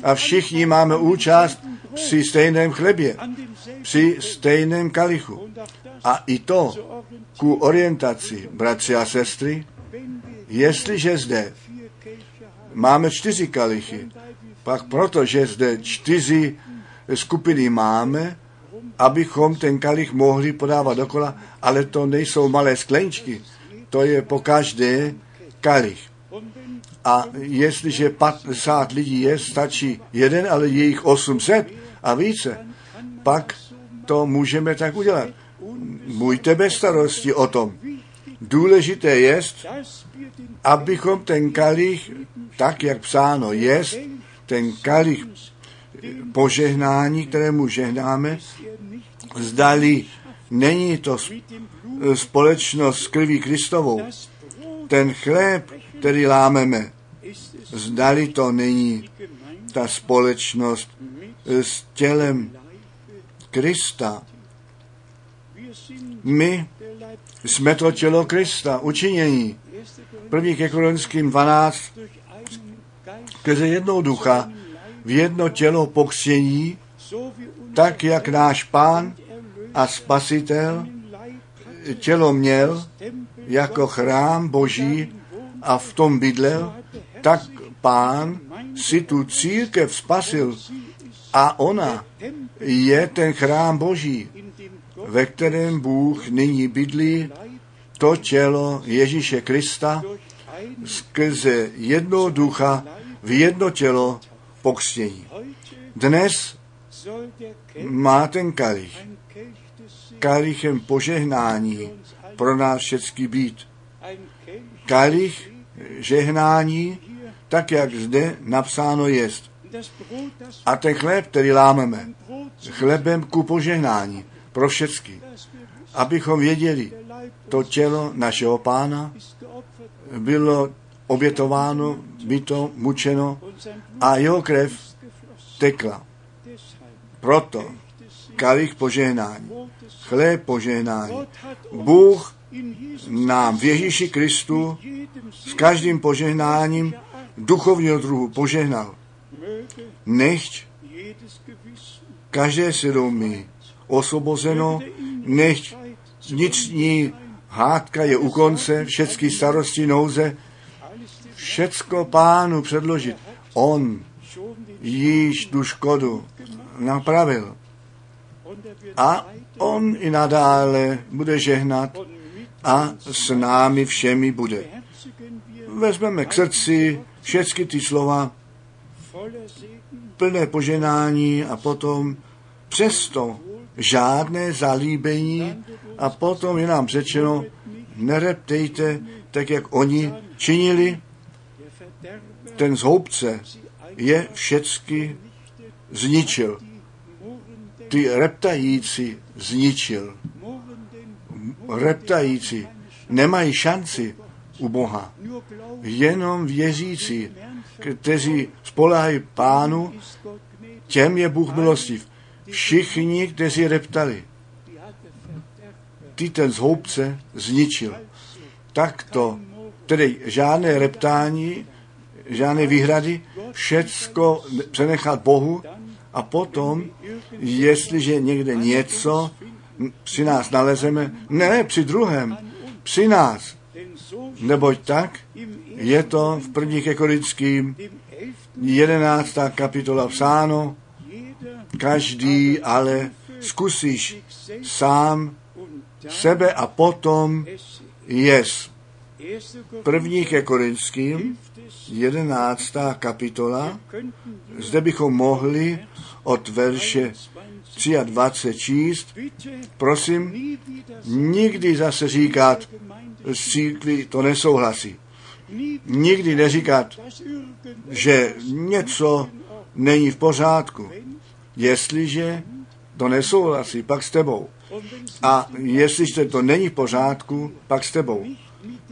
a všichni máme účast při stejném chlebě, při stejném kalichu. A i to ku orientaci, bratři a sestry, jestliže zde máme 4 kalichy, pak protože zde 4 skupiny máme, abychom ten kalich mohli podávat dokola, ale to nejsou malé skleničky, to je po každé kalich. A jestliže 50 lidí je, stačí jeden, ale je jich 800 a více, pak to můžeme tak udělat. Buďte bez starosti o tom. Důležité je, abychom ten kalich, tak jak psáno je, ten kalich požehnání, kterému žehnáme, zdali není to společnost s krví Kristovou. Ten chléb, který lámeme, zdali to není ta společnost s tělem Krista. My jsme to tělo Krista, učinění. 1. ke Korinským 12, skrze jednoho ducha v jedno tělo pokřtění, tak jak náš Pán a Spasitel tělo měl jako chrám Boží a v tom bydlel, tak Pán si tu církev spasil a ona je ten chrám Boží, ve kterém Bůh nyní bydlí to tělo Ježíše Krista skrze jednoho ducha v jedno tělo pokřtění. Dnes má ten kalich kalichem požehnání pro nás všecky být. Kalich žehnání, tak jak zde napsáno jest. A ten chléb, který lámeme, chlebem ku požehnání pro všecky, abychom věděli, to tělo našeho Pána bylo obětováno, byto, mučeno a jeho krev tekla. Proto kalich požehnání, chléb požehnání. Bůh nám v Ježíši Kristu s každým požehnáním duchovního druhu požehnal. Nechť každé svědomí osvobozeno, nechť vnitřní hádka je u konce, všechny starosti, nouze, všecko Pánu předložit. On již tu škodu napravil. A on i nadále bude žehnat a s námi všemi bude. Vezmeme k srdci všechny ty slova, plné poženání a potom přesto žádné zalíbení a potom je nám řečeno, nereptejte tak, jak oni činili. Ten zhoubce je všecky zničil. Ty reptající zničil. Reptající nemají šanci u Boha. Jenom věřící, kteří spoléhají Pánu, těm je Bůh milostiv. Všichni, kteří reptali, ty ten zhoubce zničil. Tak to, tedy žádné reptání, žádné výhrady, všecko přenechat Bohu a potom, jestliže někde něco při nás nalezeme, ne při druhém, při nás, neboť tak, je to v 1. Korinským 11. kapitola psáno, každý ale zkusíš sám sebe a potom jest. 1. Korinským 11. kapitola, zde bychom mohli od verše 23 číst, prosím, nikdy zase říkat, s církví to nesouhlasí. Nikdy neříkat, že něco není v pořádku. Jestliže to nesouhlasí, pak s tebou. A jestliže to není v pořádku, pak s tebou.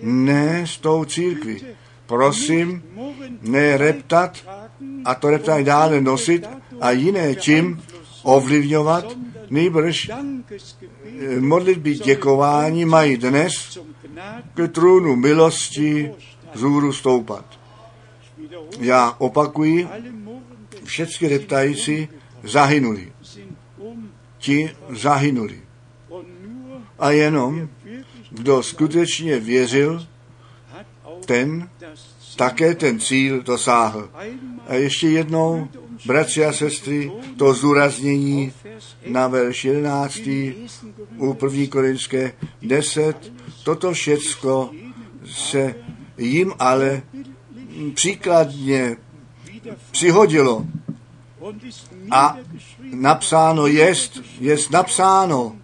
Ne s tou církví. Prosím, ne reptat a to reptání dále nosit a jiné čím ovlivňovat, nýbrž modlitby děkování mají dnes k trůnu milosti vzhůru stoupat. Já opakuji, všechny reptající zahynuli. Ti zahynuli. A jenom, kdo skutečně věřil, ten také ten cíl dosáhl. A ještě jednou, bratři a sestry, to zdůraznění na verš 11. u 1. Korinské 10. Toto všecko se jim ale příkladně přihodilo a napsáno jest napsáno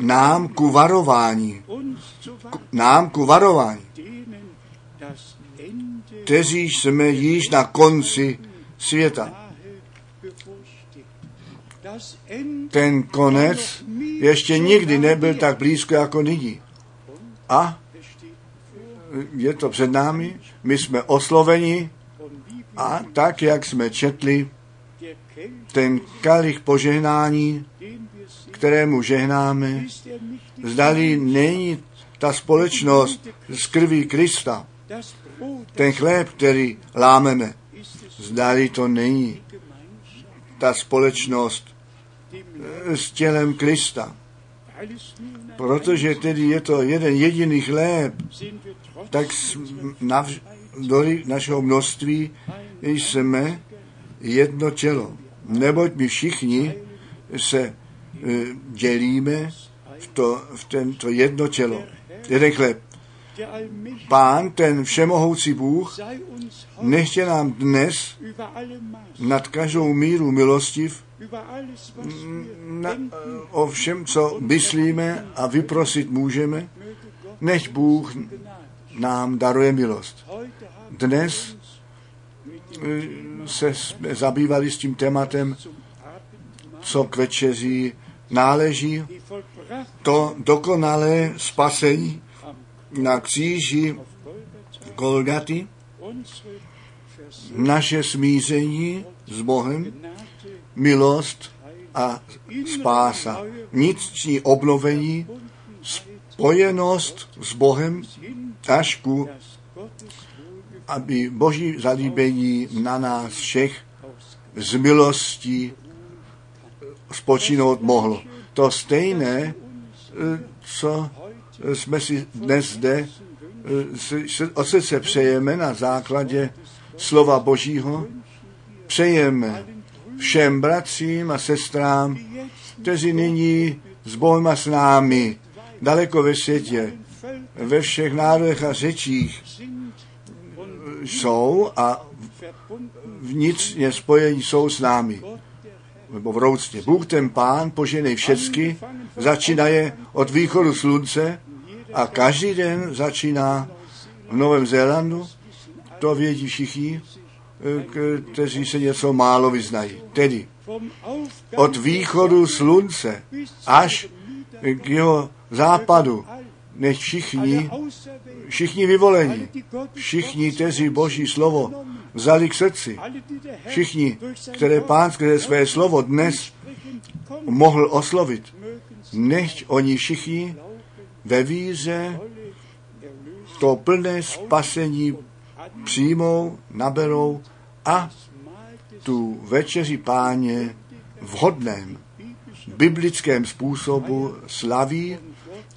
nám ku varování, kteří jsme již na konci světa. Ten konec ještě nikdy nebyl tak blízko jako nyní. A je to před námi, my jsme osloveni a tak, jak jsme četli, ten kalich požehnání, kterému žehnáme, zdali není ta společnost s krví Krista, ten chléb, který lámeme, zdali to není ta společnost s tělem Krista. Protože tedy je to jeden jediný chléb, tak do našeho množství jsme jedno tělo. Neboť my všichni se dělíme v tento jedno tělo, jeden chléb. Pán, ten všemohoucí Bůh, nechtě nám dnes nad každou míru milostiv o všem, co myslíme a vyprosit můžeme, nech Bůh nám daruje milost. Dnes se zabývali s tím tématem, co k večeří náleží, to dokonalé spasení na kříži Golgaty, naše smíření s Bohem, milost a spása, vnitřní obnovení, spojenost s Bohem až ku, aby Boží zalíbení na nás všech z milostí spočinout mohlo. To stejné, co jsme si dnes zde od srdce přejeme na základě slova Božího, přejeme všem bratřím a sestrám, kteří nyní s Bohem a s námi, daleko ve světě, ve všech národech a řečích jsou a vnitřně spojení jsou s námi. Nebo v roucně. Bůh ten Pán poženej všecky, začínaje od východu slunce a každý den začíná v Novém Zélandu. To vědí všichni, kteří se něco málo vyznají. Tedy od východu slunce až k jeho západu, nech všichni vyvolení, všichni, kteří Boží slovo vzali k srdci, všichni, které Pán skrze své slovo dnes mohl oslovit, nechť oni všichni ve víře to plné spasení přijmou, naberou a tu večeři Páně vhodném biblickém způsobu slaví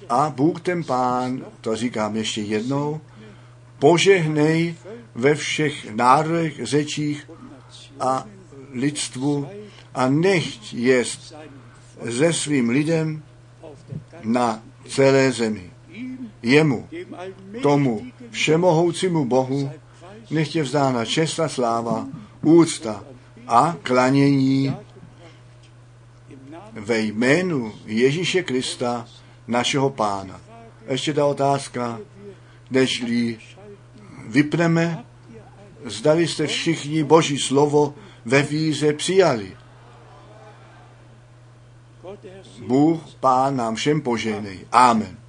a Bůh ten Pán, to říkám ještě jednou, požehnej ve všech národech, řečích a lidstvu a nechť jest se svým lidem na celé zemi. Jemu, tomu všemohoucímu Bohu, nechť je vzdána čest a sláva, úcta a klanění ve jménu Ježíše Krista, našeho Pána. Ještě ta otázka, nežli vypneme, zdali jste všichni Boží slovo ve víře přijali. Bůh Pán nám všem požehnej. Amen.